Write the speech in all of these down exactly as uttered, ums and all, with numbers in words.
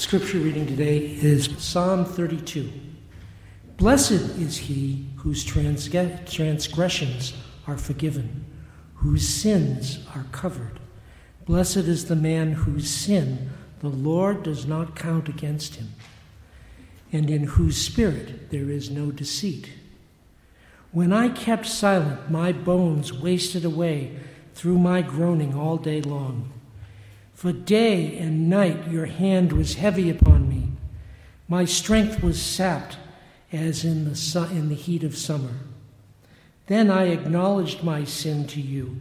Scripture reading today is Psalm thirty-two. Blessed is he whose transg- transgressions are forgiven, whose sins are covered. Blessed is the man whose sin the Lord does not count against him, and in whose spirit there is no deceit. When I kept silent, my bones wasted away through my groaning all day long. For day and night your hand was heavy upon me. My strength was sapped as in the sun, in the heat of summer. Then I acknowledged my sin to you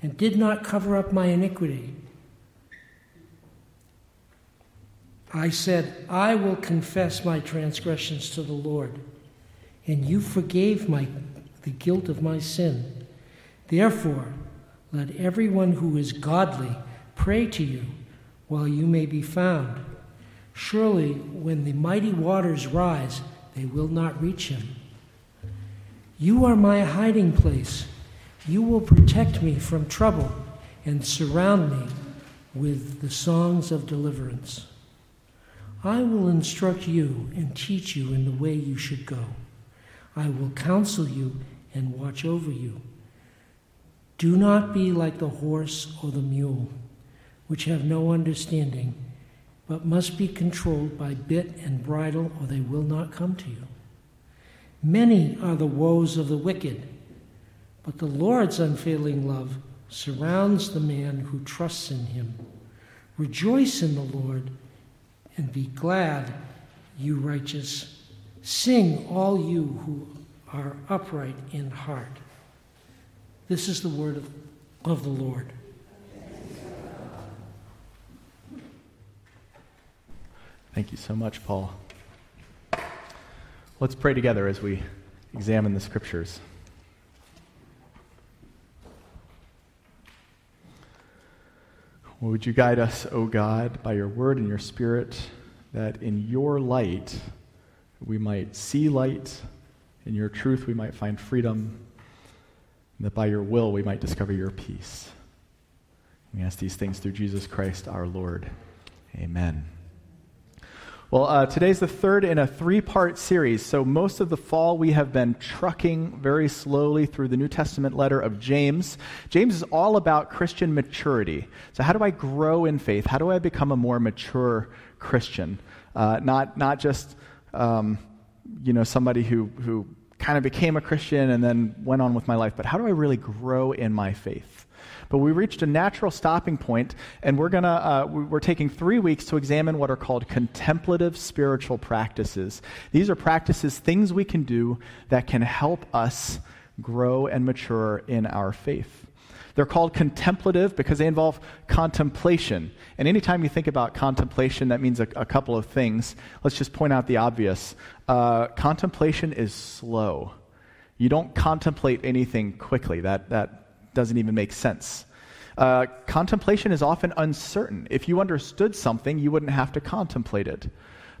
and did not cover up my iniquity. I said, I will confess my transgressions to the Lord, and you forgave my, the guilt of my sin. Therefore, let everyone who is godly pray to you while you may be found. Surely, when the mighty waters rise, they will not reach him. You are my hiding place. You will protect me from trouble and surround me with the songs of deliverance. I will instruct you and teach you in the way you should go. I will counsel you and watch over you. Do not be like the horse or the mule, which have no understanding, but must be controlled by bit and bridle, or they will not come to you. Many are the woes of the wicked, but the Lord's unfailing love surrounds the man who trusts in him. Rejoice in the Lord and be glad, you righteous. Sing, all you who are upright in heart. This is the word of, of the Lord. Thank you so much, Paul. Let's pray together as we examine the scriptures. Would you guide us, O God, by your word and your spirit, that in your light we might see light, in your truth we might find freedom, and that by your will we might discover your peace. We ask these things through Jesus Christ our Lord. Amen. Well, uh, today's the third in a three-part series. So most of the fall we have been trucking very slowly through the New Testament letter of James. James is all about Christian maturity. So how do I grow in faith? How do I become a more mature Christian? Uh, not not just um, you know somebody who who kind of became a Christian and then went on with my life, but how do I really grow in my faith? But we reached a natural stopping point, and we're gonna uh, we're taking three weeks to examine what are called contemplative spiritual practices. These are practices, things we can do that can help us grow and mature in our faith. They're called contemplative because they involve contemplation. And anytime you think about contemplation, that means a, a couple of things. Let's just point out the obvious. Uh, contemplation is slow. You don't contemplate anything quickly. That that. doesn't even make sense. Uh, contemplation is often uncertain. If you understood something, you wouldn't have to contemplate it.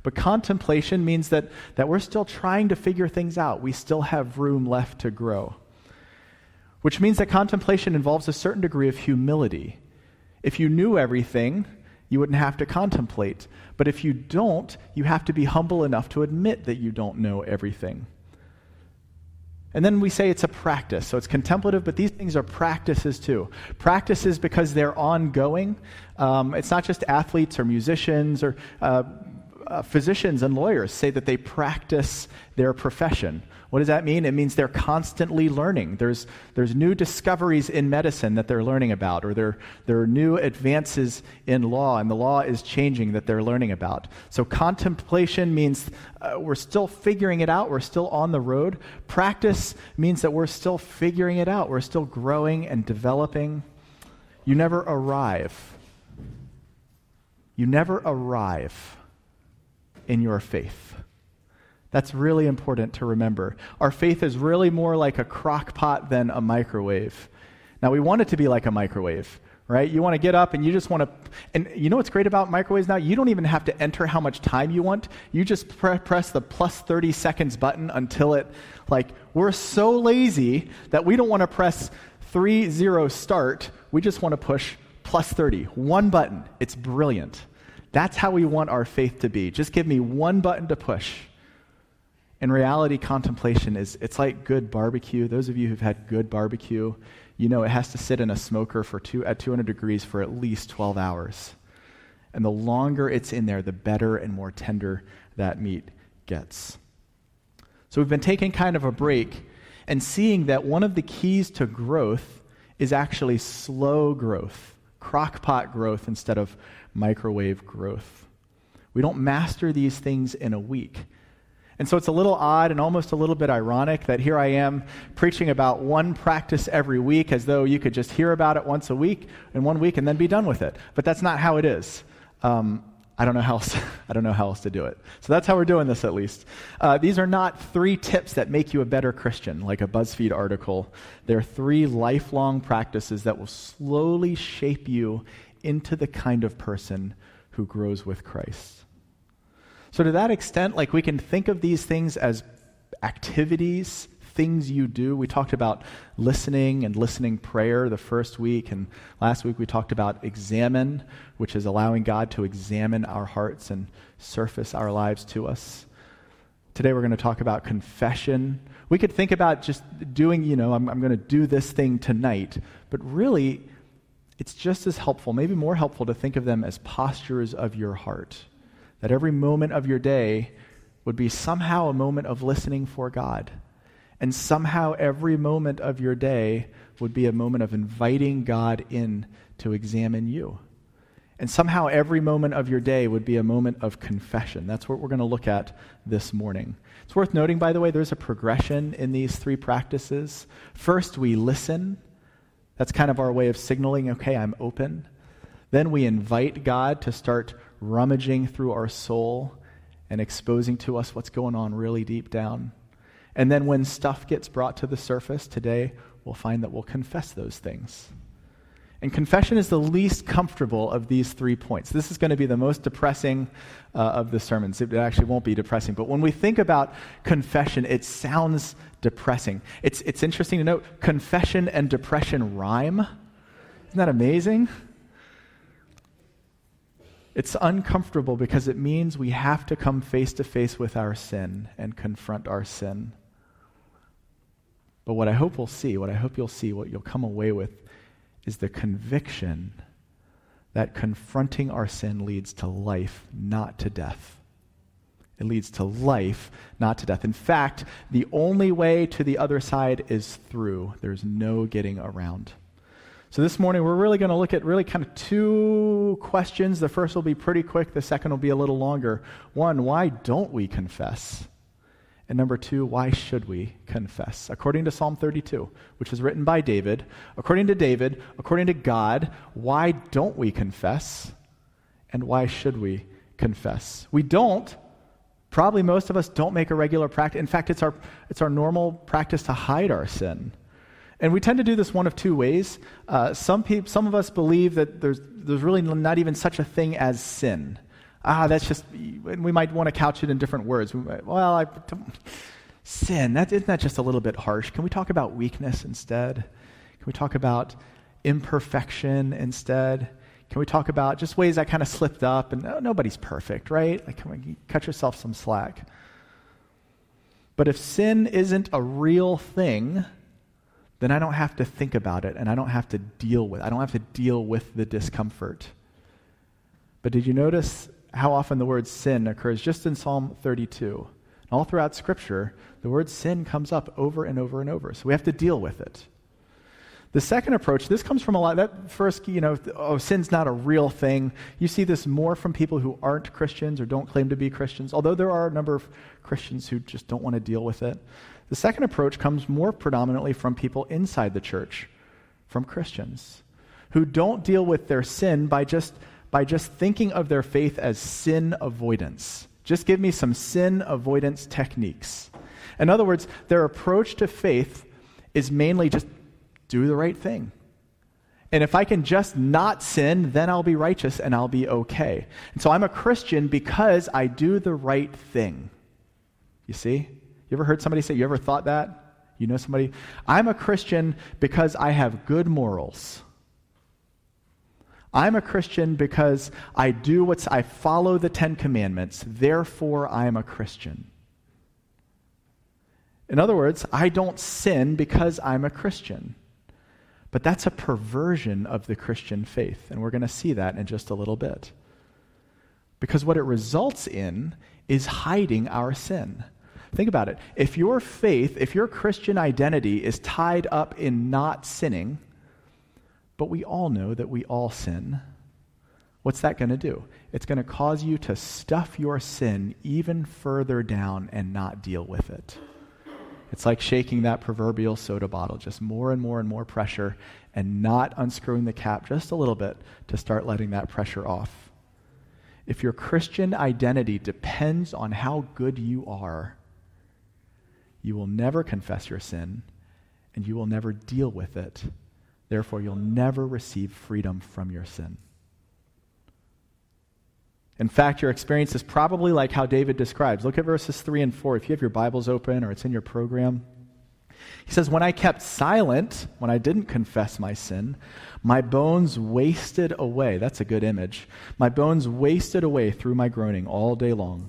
But contemplation means that, that we're still trying to figure things out. We still have room left to grow, which means that contemplation involves a certain degree of humility. If you knew everything, you wouldn't have to contemplate. But if you don't, you have to be humble enough to admit that you don't know everything. And then we say it's a practice. So it's contemplative, but these things are practices too. Practices because they're ongoing. Um, it's not just athletes or musicians or uh, uh, physicians and lawyers say that they practice their profession. What does that mean? It means they're constantly learning. There's there's new discoveries in medicine that they're learning about, or there, there are new advances in law, and the law is changing that they're learning about. So contemplation means uh, we're still figuring it out. We're still on the road. Practice means that we're still figuring it out. We're still growing and developing. You never arrive. You never arrive in your faith. That's really important to remember. Our faith is really more like a crock pot than a microwave. Now, we want it to be like a microwave, right? You want to get up and you just want to, and you know what's great about microwaves now? You don't even have to enter how much time you want. You just pre- press the plus thirty seconds button until it, like, we're so lazy that we don't want to press three zero start. We just want to push plus thirty. One button. It's brilliant. That's how we want our faith to be. Just give me one button to push. In reality, contemplation is, it's like good barbecue. Those of you who've had good barbecue, you know it has to sit in a smoker for two at two hundred degrees for at least twelve hours. And the longer it's in there, the better and more tender that meat gets. So we've been taking kind of a break and seeing that one of the keys to growth is actually slow growth, crockpot growth instead of microwave growth. We don't master these things in a week. And so it's a little odd and almost a little bit ironic that here I am preaching about one practice every week as though you could just hear about it once a week in one week and then be done with it. But that's not how it is. Um, I don't know how else, I don't know how else to do it. So that's how we're doing this at least. Uh, these are not three tips that make you a better Christian, like a BuzzFeed article. They're three lifelong practices that will slowly shape you into the kind of person who grows with Christ. So to that extent, like we can think of these things as activities, things you do. We talked about listening and listening prayer the first week, and last week we talked about examine, which is allowing God to examine our hearts and surface our lives to us. Today we're going to talk about confession. We could think about just doing, you know, I'm, I'm going to do this thing tonight, but really it's just as helpful, maybe more helpful to think of them as postures of your heart. That every moment of your day would be somehow a moment of listening for God. And somehow every moment of your day would be a moment of inviting God in to examine you. And somehow every moment of your day would be a moment of confession. That's what we're going to look at this morning. It's worth noting, by the way, there's a progression in these three practices. First, we listen. That's kind of our way of signaling, okay, I'm open. Then we invite God to start rummaging through our soul and exposing to us what's going on really deep down. And then when stuff gets brought to the surface today, we'll find that we'll confess those things. And confession is the least comfortable of these three points. This is going to be the most depressing uh, of the sermons. It actually won't be depressing, but when we think about confession, it sounds depressing. It's, it's interesting to note, confession and depression rhyme. Isn't that amazing? It's uncomfortable because it means we have to come face to face with our sin and confront our sin. But what I hope we'll see, what I hope you'll see, what you'll come away with is the conviction that confronting our sin leads to life, not to death. It leads to life, not to death. In fact, the only way to the other side is through. There's no getting around. So this morning, we're really going to look at really kind of two questions. The first will be pretty quick. The second will be a little longer. One, why don't we confess? And number two, why should we confess? According to Psalm thirty-two, which was written by David, according to David, according to God, why don't we confess? And why should we confess? We don't. Probably most of us don't make a regular practice. In fact, it's our it's our normal practice to hide our sin. And we tend to do this one of two ways. Uh, some people, some of us believe that there's there's really not even such a thing as sin. Ah, that's just, and we might want to couch it in different words. We might, well, I don't, sin, that, isn't that just a little bit harsh? Can we talk about weakness instead? Can we talk about imperfection instead? Can we talk about just ways I kind of slipped up and oh, nobody's perfect, right? Like, can we cut yourself some slack? But if sin isn't a real thing, then I don't have to think about it and I don't have to deal with it. I don't have to deal with the discomfort. But did you notice how often the word sin occurs just in Psalm thirty-two? And all throughout Scripture, the word sin comes up over and over and over. So we have to deal with it. The second approach, this comes from a lot, that first, you know, oh, sin's not a real thing. You see this more from people who aren't Christians or don't claim to be Christians, although there are a number of Christians who just don't want to deal with it. The second approach comes more predominantly from people inside the church, from Christians, who don't deal with their sin by just by just thinking of their faith as sin avoidance. Just give me some sin avoidance techniques. In other words, their approach to faith is mainly just do the right thing. And if I can just not sin, then I'll be righteous and I'll be okay. And so I'm a Christian because I do the right thing. You see? You ever heard somebody say, you ever thought that? You know somebody? I'm a Christian because I have good morals. I'm a Christian because I do what's, I follow the Ten Commandments, therefore I am a Christian. In other words, I don't sin because I'm a Christian. But that's a perversion of the Christian faith, and we're going to see that in just a little bit. Because what it results in is hiding our sin. Think about it. If your faith, if your Christian identity is tied up in not sinning, but we all know that we all sin, what's that going to do? It's going to cause you to stuff your sin even further down and not deal with it. It's like shaking that proverbial soda bottle, just more and more and more pressure and not unscrewing the cap just a little bit to start letting that pressure off. If your Christian identity depends on how good you are, you will never confess your sin, and you will never deal with it. Therefore, you'll never receive freedom from your sin. In fact, your experience is probably like how David describes. Look at verses three and four. If you have your Bibles open or it's in your program. He says, "When I kept silent, when I didn't confess my sin, my bones wasted away." That's a good image. "My bones wasted away through my groaning all day long.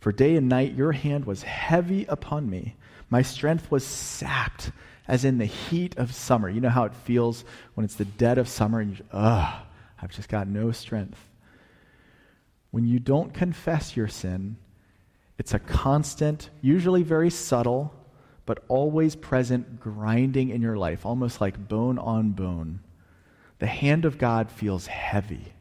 For day and night your hand was heavy upon me. My strength was sapped as in the heat of summer." You know how it feels when it's the dead of summer and you, ugh, I've just got no strength. When you don't confess your sin, it's a constant, usually very subtle, but always present grinding in your life, almost like bone on bone. The hand of God feels heavy.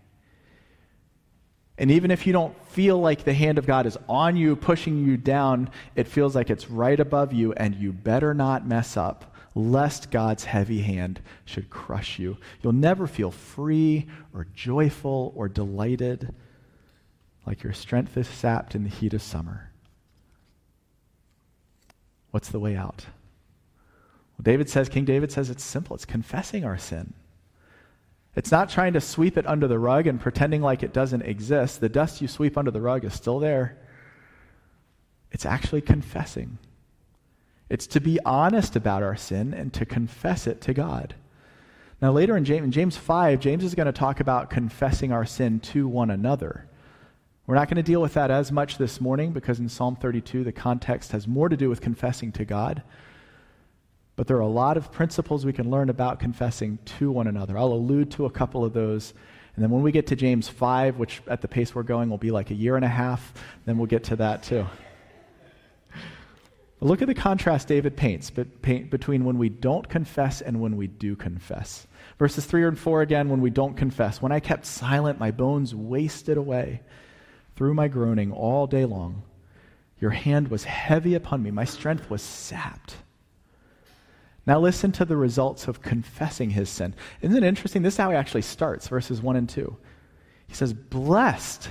And even if you don't feel like the hand of God is on you, pushing you down, it feels like it's right above you, and you better not mess up, lest God's heavy hand should crush you. You'll never feel free or joyful or delighted, like your strength is sapped in the heat of summer. What's the way out? Well, David says, King David says it's simple. It's confessing our sin. It's not trying to sweep it under the rug and pretending like it doesn't exist. The dust you sweep under the rug is still there. It's actually confessing. It's to be honest about our sin and to confess it to God. Now later in James, in James five, James is going to talk about confessing our sin to one another. We're not going to deal with that as much this morning because in Psalm thirty-two, the context has more to do with confessing to God. But there are a lot of principles we can learn about confessing to one another. I'll allude to a couple of those. And then when we get to James five, which at the pace we're going will be like a year and a half, then we'll get to that too. But look at the contrast David paints but paint between when we don't confess and when we do confess. Verses three and four again, when we don't confess. "When I kept silent, my bones wasted away through my groaning all day long. Your hand was heavy upon me. My strength was sapped." Now listen to the results of confessing his sin. Isn't it interesting? This is how he actually starts, verses one and two. He says, "Blessed,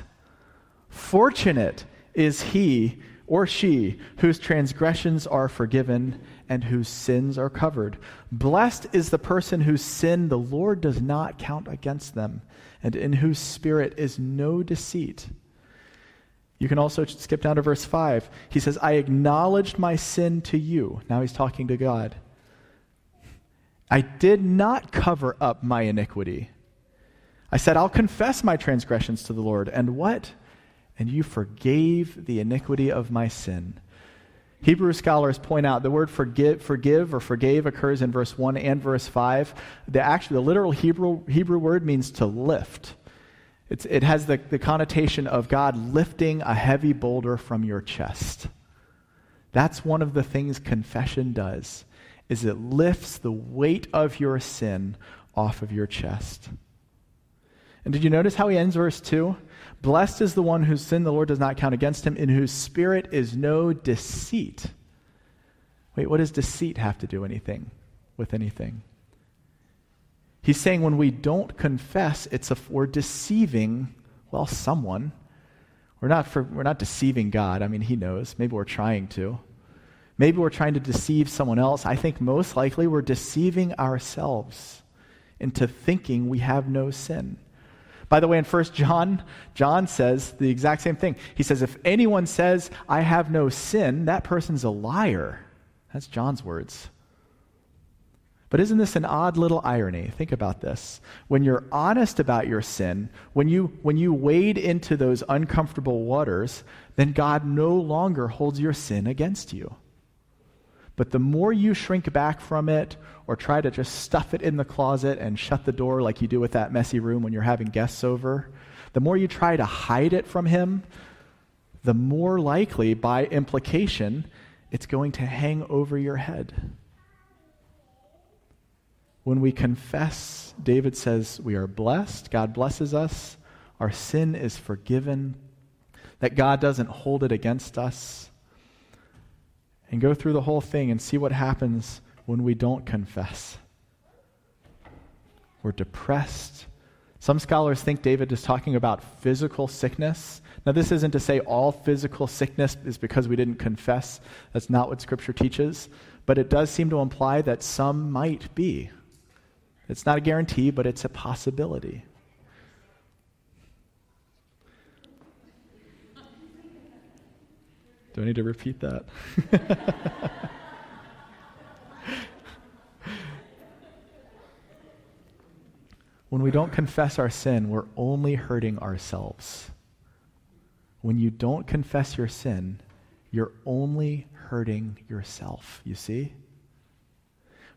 fortunate is he or she whose transgressions are forgiven and whose sins are covered. Blessed is the person whose sin the Lord does not count against them, and in whose spirit is no deceit." You can also skip down to verse five. He says, "I acknowledged my sin to you." Now he's talking to God. "I did not cover up my iniquity. I said, I'll confess my transgressions to the Lord. And what? And you forgave the iniquity of my sin." Hebrew scholars point out the word forgive, forgive or forgave occurs in verse one and verse five. The actually, the literal Hebrew Hebrew word means to lift. It's, it has the, the connotation of God lifting a heavy boulder from your chest. That's one of the things confession does. Is it lifts the weight of your sin off of your chest. And did you notice how he ends verse two? "Blessed is the one whose sin the Lord does not count against him, in whose spirit is no deceit." Wait, what does deceit have to do anything with anything? He's saying when we don't confess, it's a, we're deceiving, well, someone. We're not for, we're not deceiving God. I mean, he knows. Maybe we're trying to. Maybe we're trying to deceive someone else. I think most likely we're deceiving ourselves into thinking we have no sin. By the way, in First John, John says the exact same thing. He says, if anyone says, "I have no sin," that person's a liar. That's John's words. But isn't this an odd little irony? Think about this. When you're honest about your sin, when you when you wade into those uncomfortable waters, then God no longer holds your sin against you. But the more you shrink back from it or try to just stuff it in the closet and shut the door like you do with that messy room when you're having guests over, the more you try to hide it from him, the more likely, by implication, it's going to hang over your head. When we confess, David says we are blessed. God blesses us. Our sin is forgiven. That God doesn't hold it against us. And go through the whole thing and see what happens when we don't confess. We're depressed. Some scholars think David is talking about physical sickness. Now, this isn't to say all physical sickness is because we didn't confess. That's not what Scripture teaches. But it does seem to imply that some might be. It's not a guarantee, but it's a possibility. Do I need to repeat that? When we don't confess our sin, we're only hurting ourselves. When you don't confess your sin, you're only hurting yourself, you see?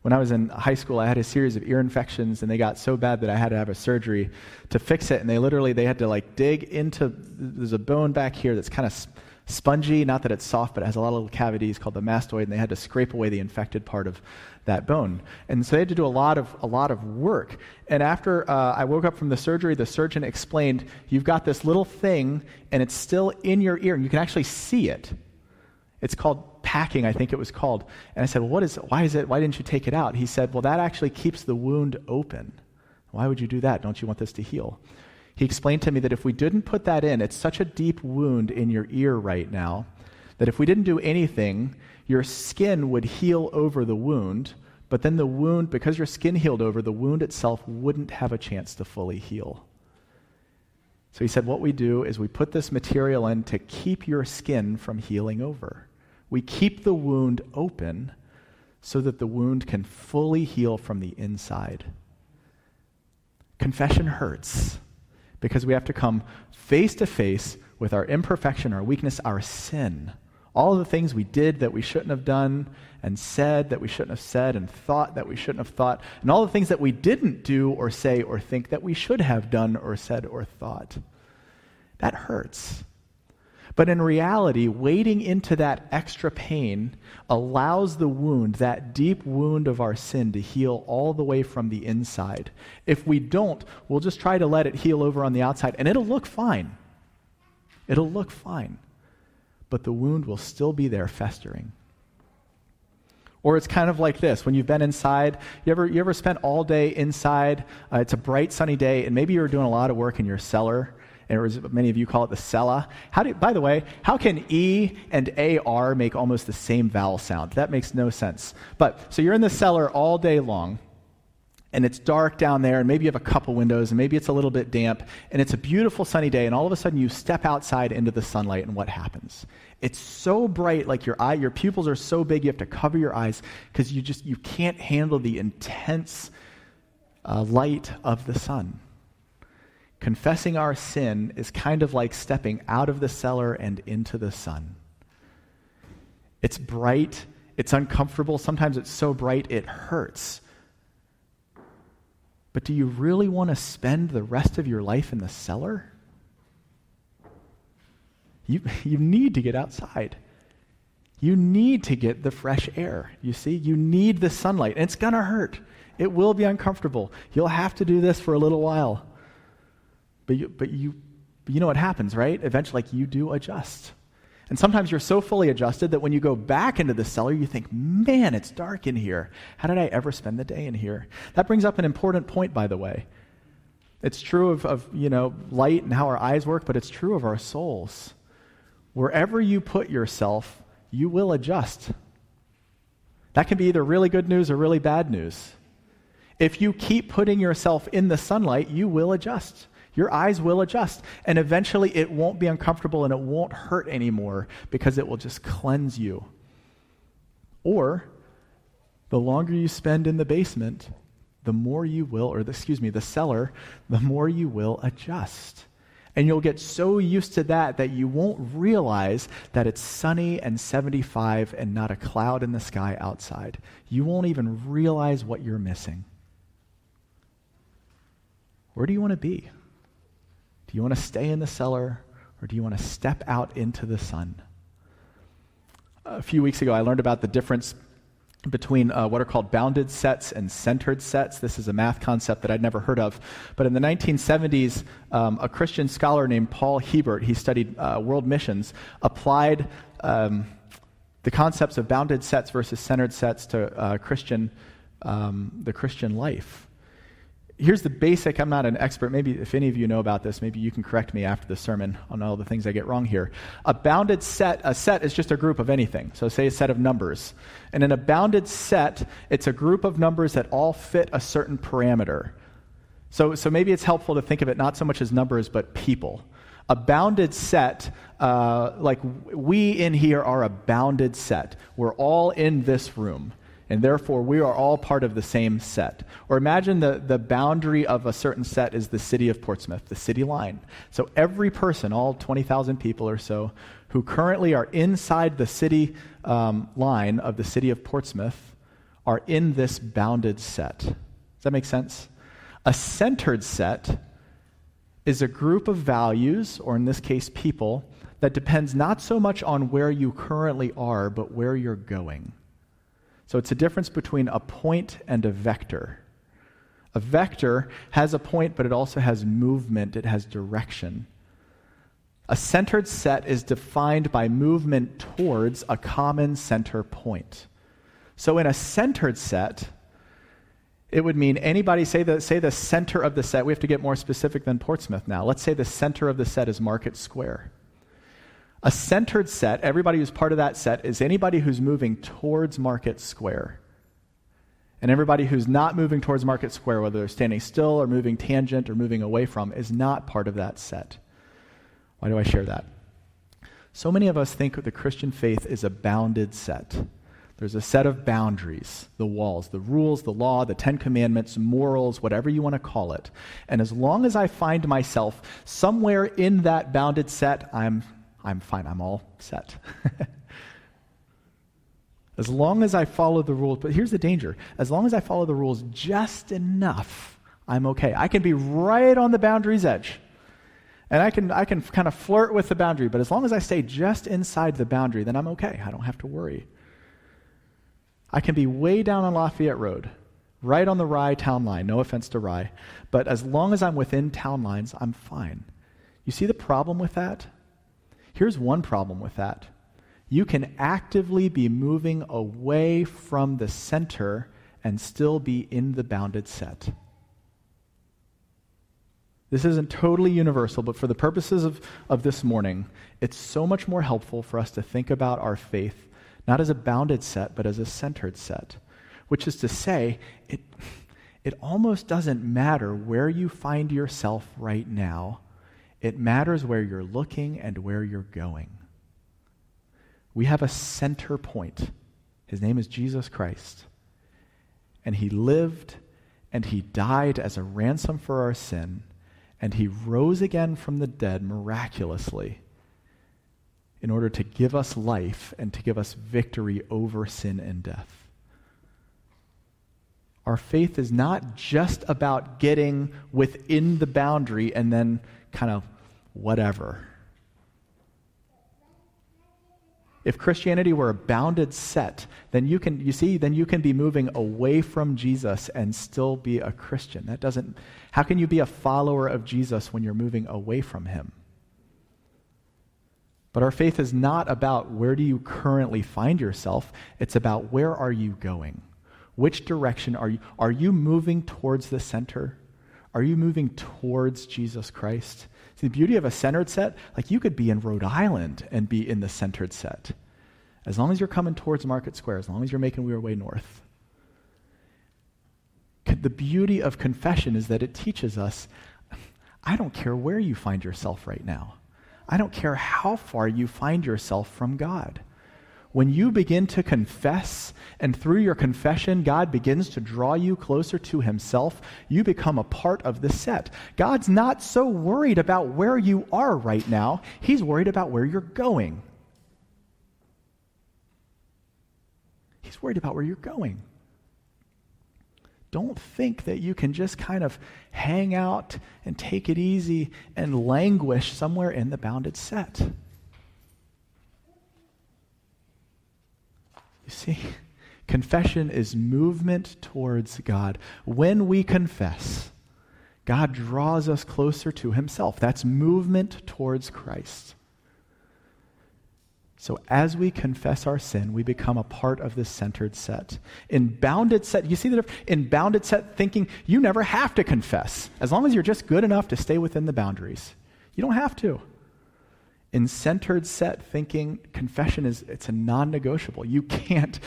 When I was in high school, I had a series of ear infections, and they got so bad that I had to have a surgery to fix it, and they literally, they had to like dig into, there's a bone back here that's kind of sp- spongy, not that it's soft, but it has a lot of little cavities called the mastoid, and they had to scrape away the infected part of that bone. And so they had to do a lot of a lot of work. And after uh, I woke up from the surgery, the surgeon explained, you've got this little thing, and it's still in your ear, and you can actually see it. It's called packing, I think it was called. And I said, well, what is it? Why is it? Why didn't you take it out? He said, well, that actually keeps the wound open. Why would you do that? Don't you want this to heal? He explained to me that if we didn't put that in, it's such a deep wound in your ear right now that if we didn't do anything, your skin would heal over the wound, but then the wound, because your skin healed over, the wound itself wouldn't have a chance to fully heal. So he said, what we do is we put this material in to keep your skin from healing over. We keep the wound open so that the wound can fully heal from the inside. Confession hurts. Because we have to come face to face with our imperfection, our weakness, our sin. All of the things we did that we shouldn't have done and said that we shouldn't have said and thought that we shouldn't have thought. And all the things that we didn't do or say or think that we should have done or said or thought. That hurts. But in reality, wading into that extra pain allows the wound, that deep wound of our sin, to heal all the way from the inside. If we don't, we'll just try to let it heal over on the outside, and it'll look fine. It'll look fine. But the wound will still be there festering. Or it's kind of like this. When you've been inside, you ever you ever spent all day inside? Uh, it's a bright, sunny day, and maybe you're doing a lot of work in your cellar, and was, many of you call it the cella. How do, by the way, how can E and A R make almost the same vowel sound? That makes no sense. But, so you're in the cellar all day long, and it's dark down there, and maybe you have a couple windows, and maybe it's a little bit damp, and it's a beautiful sunny day, and all of a sudden you step outside into the sunlight, and what happens? It's so bright, like your eye, your pupils are so big you have to cover your eyes, because you just, you can't handle the intense uh, light of the sun. Confessing our sin is kind of like stepping out of the cellar and into the sun. It's bright, it's uncomfortable, sometimes it's so bright it hurts. But do you really want to spend the rest of your life in the cellar? You, you need to get outside. You need to get the fresh air, you see? You need the sunlight, and it's going to hurt. It will be uncomfortable. You'll have to do this for a little while. But you, but you, but you know what happens, right? Eventually, like, you do adjust. And sometimes you're so fully adjusted that when you go back into the cellar, you think, man, it's dark in here. How did I ever spend the day in here? That brings up an important point, by the way. It's true of, of you know, light and how our eyes work, but it's true of our souls. Wherever you put yourself, you will adjust. That can be either really good news or really bad news. If you keep putting yourself in the sunlight, you will adjust. Your eyes will adjust, and eventually it won't be uncomfortable and it won't hurt anymore because it will just cleanse you. Or The longer you spend in the basement, the more you will, or the, excuse me, the cellar, the more you will adjust. And you'll get so used to that that you won't realize that it's sunny and seventy-five and not a cloud in the sky outside. You won't even realize what you're missing. Where do you want to be? Do you want to stay in the cellar, or do you want to step out into the sun? A few weeks ago, I learned about the difference between uh, what are called bounded sets and centered sets. This is a math concept that I'd never heard of. But in the nineteen seventies, um, a Christian scholar named Paul Hebert, he studied uh, world missions, applied um, the concepts of bounded sets versus centered sets to uh, Christian, um, the Christian life. Here's the basic, I'm not an expert, maybe if any of you know about this, maybe you can correct me after the sermon on all the things I get wrong here. A bounded set, a set is just a group of anything. So say a set of numbers. And in a bounded set, it's a group of numbers that all fit a certain parameter. So, so maybe it's helpful to think of it not so much as numbers, but people. A bounded set, uh, like we in here are a bounded set. We're all in this room. And therefore, we are all part of the same set. Or imagine the, the boundary of a certain set is the city of Portsmouth, the city line. So every person, all twenty thousand people or so, who currently are inside the city um, line of the city of Portsmouth are in this bounded set. Does that make sense? A centered set is a group of values, or in this case, people, that depends not so much on where you currently are, but where you're going. So it's a difference between a point and a vector. A vector has a point, but it also has movement. It has direction. A centered set is defined by movement towards a common center point. So in a centered set, it would mean anybody, say the, say the center of the set, we have to get more specific than Portsmouth now. Let's say the center of the set is Market Square. A centered set, everybody who's part of that set, is anybody who's moving towards Market Square. And everybody who's not moving towards Market Square, whether they're standing still or moving tangent or moving away from, is not part of that set. Why do I share that? So many of us think the Christian faith is a bounded set. There's a set of boundaries, the walls, the rules, the law, the Ten Commandments, morals, whatever you want to call it. And as long as I find myself somewhere in that bounded set, I'm I'm fine, I'm all set. As long as I follow the rules, but here's the danger. As long as I follow the rules just enough, I'm okay. I can be right on the boundary's edge. And I can I can kind of flirt with the boundary, but as long as I stay just inside the boundary, then I'm okay. I don't have to worry. I can be way down on Lafayette Road, right on the Rye town line, no offense to Rye, but as long as I'm within town lines, I'm fine. You see the problem with that? Here's one problem with that. You can actively be moving away from the center and still be in the bounded set. This isn't totally universal, but for the purposes of, of this morning, it's so much more helpful for us to think about our faith, not as a bounded set, but as a centered set, which is to say, it, it almost doesn't matter where you find yourself right now. It matters where you're looking and where you're going. We have a center point. His name is Jesus Christ. And he lived and he died as a ransom for our sin. And he rose again from the dead miraculously in order to give us life and to give us victory over sin and death. Our faith is not just about getting within the boundary and then kind of whatever. If Christianity were a bounded set, then you can, you see, then you can be moving away from Jesus and still be a Christian. That doesn't, how can you be a follower of Jesus when you're moving away from him? But our faith is not about where do you currently find yourself, it's about where are you going? Which direction are you, are you moving towards the center? Are you moving towards Jesus Christ? See, the beauty of a centered set, like you could be in Rhode Island and be in the centered set. As long as you're coming towards Market Square, as long as you're making your way north. The beauty of confession is that it teaches us, I don't care where you find yourself right now. I don't care how far you find yourself from God. when you begin to confess, and through your confession, God begins to draw you closer to himself, you become a part of the set. God's not so worried about where you are right now. He's worried about where you're going. He's worried about where you're going. Don't think that you can just kind of hang out and take it easy and languish somewhere in the bounded set. You see, confession is movement towards God. When we confess, God draws us closer to himself. That's movement towards Christ. So as we confess our sin, we become a part of this centered set. In bounded set, you see the difference? In bounded set thinking, you never have to confess. As long as you're just good enough to stay within the boundaries, you don't have to. In centered set thinking, confession is, it's a non-negotiable. You can't,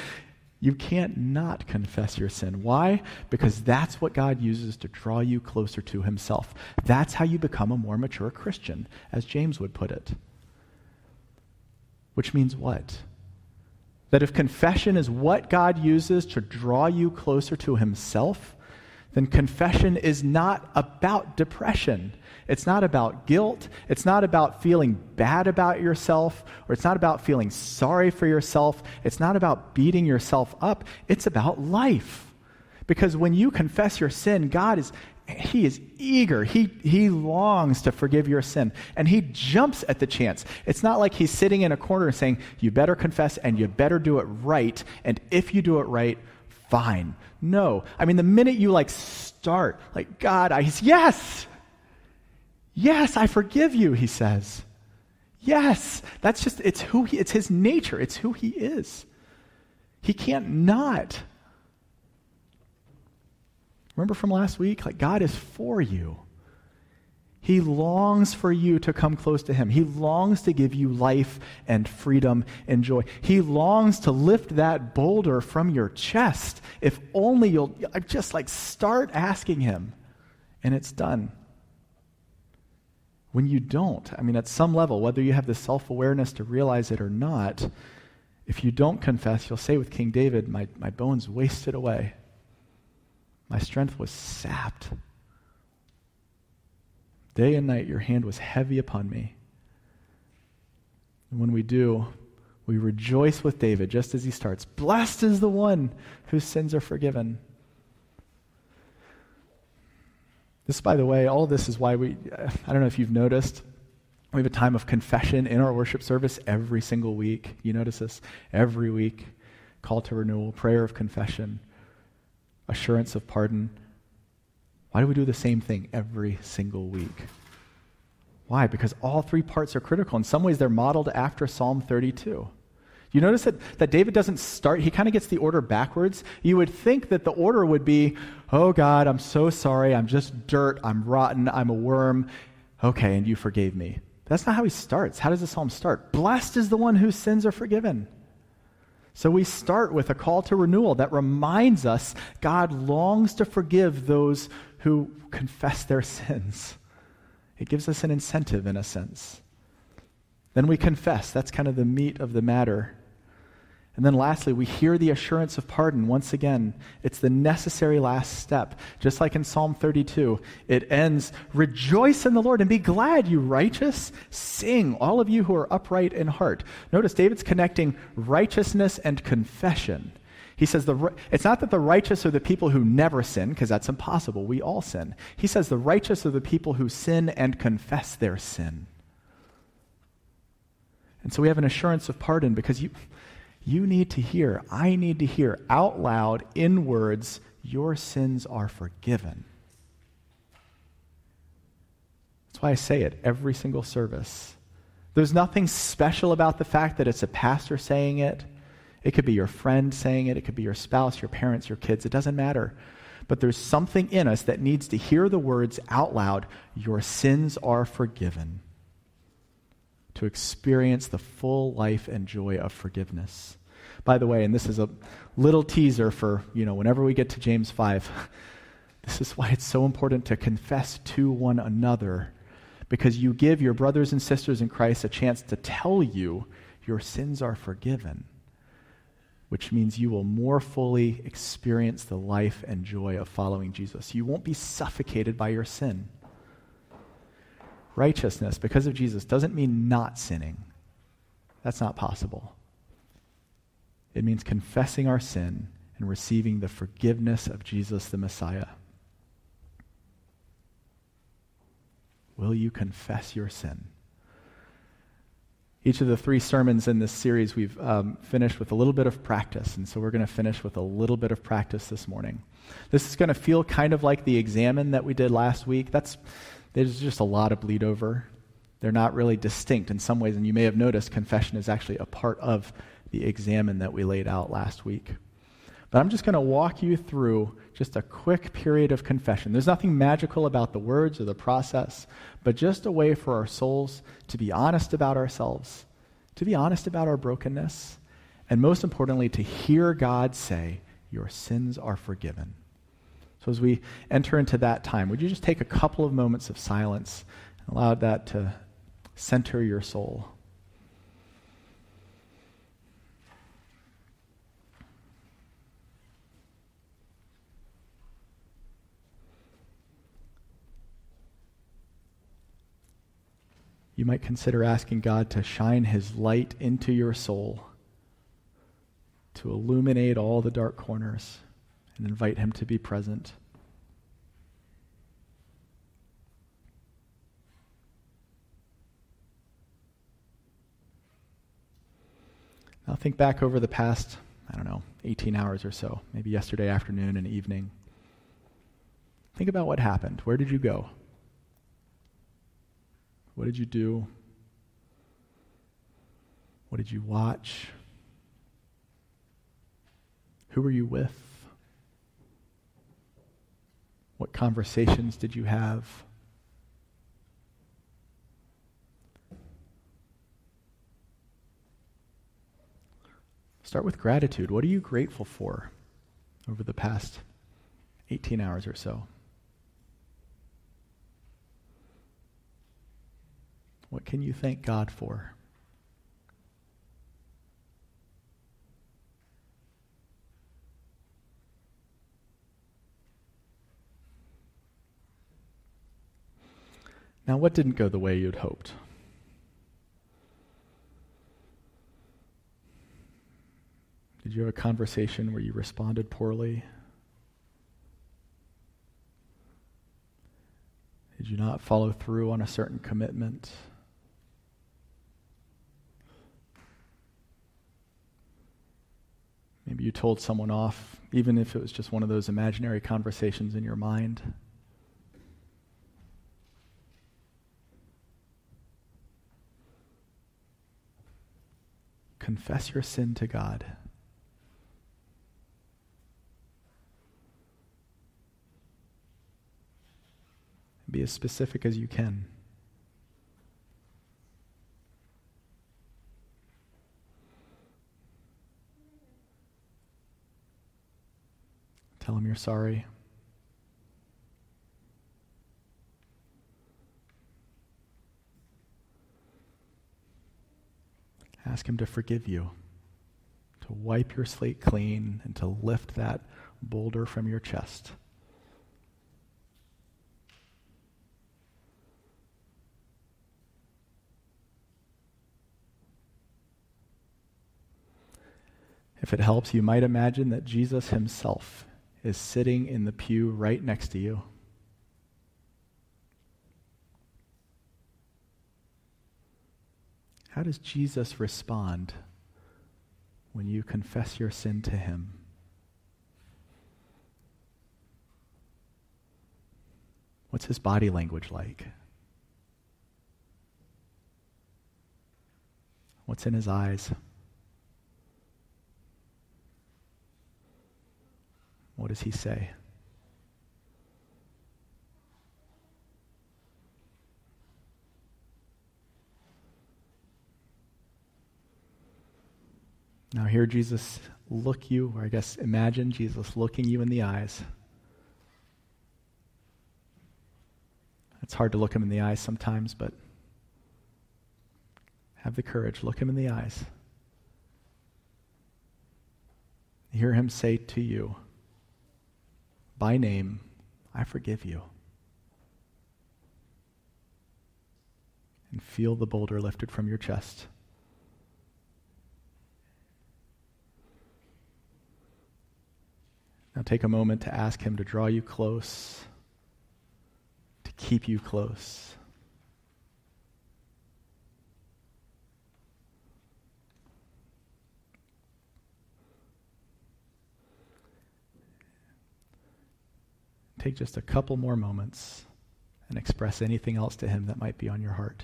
you can't not confess your sin. Why? Because that's what God uses to draw you closer to himself. That's how you become a more mature Christian, as James would put it. Which means what? That if confession is what God uses to draw you closer to himself, then confession is not about depression. It's not about guilt. It's not about feeling bad about yourself, or it's not about feeling sorry for yourself. It's not about beating yourself up. It's about life. Because when you confess your sin, God is He is eager. He he longs to forgive your sin, and he jumps at the chance. It's not like he's sitting in a corner saying, you better confess and you better do it right, and if you do it right, fine. No. I mean, the minute you like start, like, God, I, he's, yes, yes, I forgive you, he says. Yes. That's just, it's who he, it's his nature. It's who he is. He can't not. Remember from last week? Like, God is for you. He longs for you to come close to him. He longs to give you life and freedom and joy. He longs to lift that boulder from your chest. If only you'll just like start asking him, and it's done. When you don't, I mean, at some level, whether you have the self-awareness to realize it or not, if you don't confess, you'll say with King David, my, my bones wasted away. My strength was sapped. Day and night, your hand was heavy upon me. And when we do, we rejoice with David just as he starts. Blessed is the one whose sins are forgiven. This, by the way, all of this is why we, I don't know if you've noticed, we have a time of confession in our worship service every single week. You notice this? Every week, call to renewal, prayer of confession, assurance of pardon. Why do we do the same thing every single week? Why? Because all three parts are critical. In some ways, they're modeled after Psalm thirty-two. You notice that, that David doesn't start, he kind of gets the order backwards. You would think that the order would be, oh God, I'm so sorry, I'm just dirt, I'm rotten, I'm a worm. Okay, and you forgave me. That's not how he starts. How does the psalm start? Blessed is the one whose sins are forgiven. So we start with a call to renewal that reminds us God longs to forgive those who confess their sins. It gives us an incentive, in a sense. Then we confess. That's kind of the meat of the matter. And then lastly, we hear the assurance of pardon once again. It's the necessary last step. Just like in Psalm thirty-two, it ends, rejoice in the Lord and be glad, you righteous. Sing, all of you who are upright in heart. Notice David's connecting righteousness and confession. He says the it's not that the righteous are the people who never sin, because that's impossible. We all sin. He says the righteous are the people who sin and confess their sin. And so we have an assurance of pardon because you... You need to hear, I need to hear out loud, in words, your sins are forgiven. That's why I say it every single service. There's nothing special about the fact that it's a pastor saying it. It could be your friend saying it. It could be your spouse, your parents, your kids. It doesn't matter. But there's something in us that needs to hear the words out loud, your sins are forgiven, to experience the full life and joy of forgiveness. By the way, and this is a little teaser for, you know, whenever we get to James five, this is why it's so important to confess to one another, because you give your brothers and sisters in Christ a chance to tell you your sins are forgiven. which means you will more fully experience the life and joy of following Jesus. You won't be suffocated by your sin. Righteousness, because of Jesus, doesn't mean not sinning. That's not possible. It means confessing our sin and receiving the forgiveness of Jesus the Messiah. Will you confess your sin? Each of the three sermons in this series we've um, finished with a little bit of practice, and so we're going to finish with a little bit of practice this morning. This is going to feel kind of like the examine that we did last week. That's There's just a lot of bleed over. They're not really distinct in some ways, and you may have noticed confession is actually a part of the examine that we laid out last week. But I'm just going to walk you through just a quick period of confession. There's nothing magical about the words or the process, but just a way for our souls to be honest about ourselves, to be honest about our brokenness, and most importantly, to hear God say, "Your sins are forgiven." So as we enter into that time, would you just take a couple of moments of silence and allow that to center your soul? You might consider asking God to shine his light into your soul, to illuminate all the dark corners, and invite him to be present. Now think back over the past, I don't know, eighteen hours or so, maybe yesterday afternoon and evening. Think about what happened. Where did you go? What did you do? What did you watch? Who were you with? What conversations did you have? Start with gratitude. What are you grateful for over the past eighteen hours or so? What can you thank God for? Now, what didn't go the way you'd hoped? Did you have a conversation where you responded poorly? Did you not follow through on a certain commitment? Maybe you told someone off, even if it was just one of those imaginary conversations in your mind. Confess your sin to God. Be as specific as you can. Tell him you're sorry. Ask him to forgive you, to wipe your slate clean, and to lift that boulder from your chest. If it helps, you might imagine that Jesus himself is sitting in the pew right next to you. How does Jesus respond when you confess your sin to him? What's his body language like? What's in his eyes? What does he say? Now hear Jesus look you, or I guess imagine Jesus looking you in the eyes. It's hard to look him in the eyes sometimes, but have the courage. Look him in the eyes. hear him say to you, by name, I forgive you. And feel the boulder lifted from your chest. Now take a moment to ask him to draw you close, to keep you close. Take just a couple more moments and express anything else to him that might be on your heart.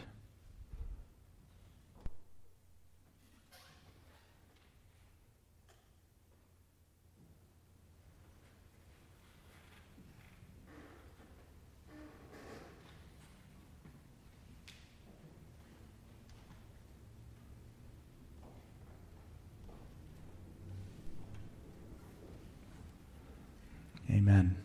Amen.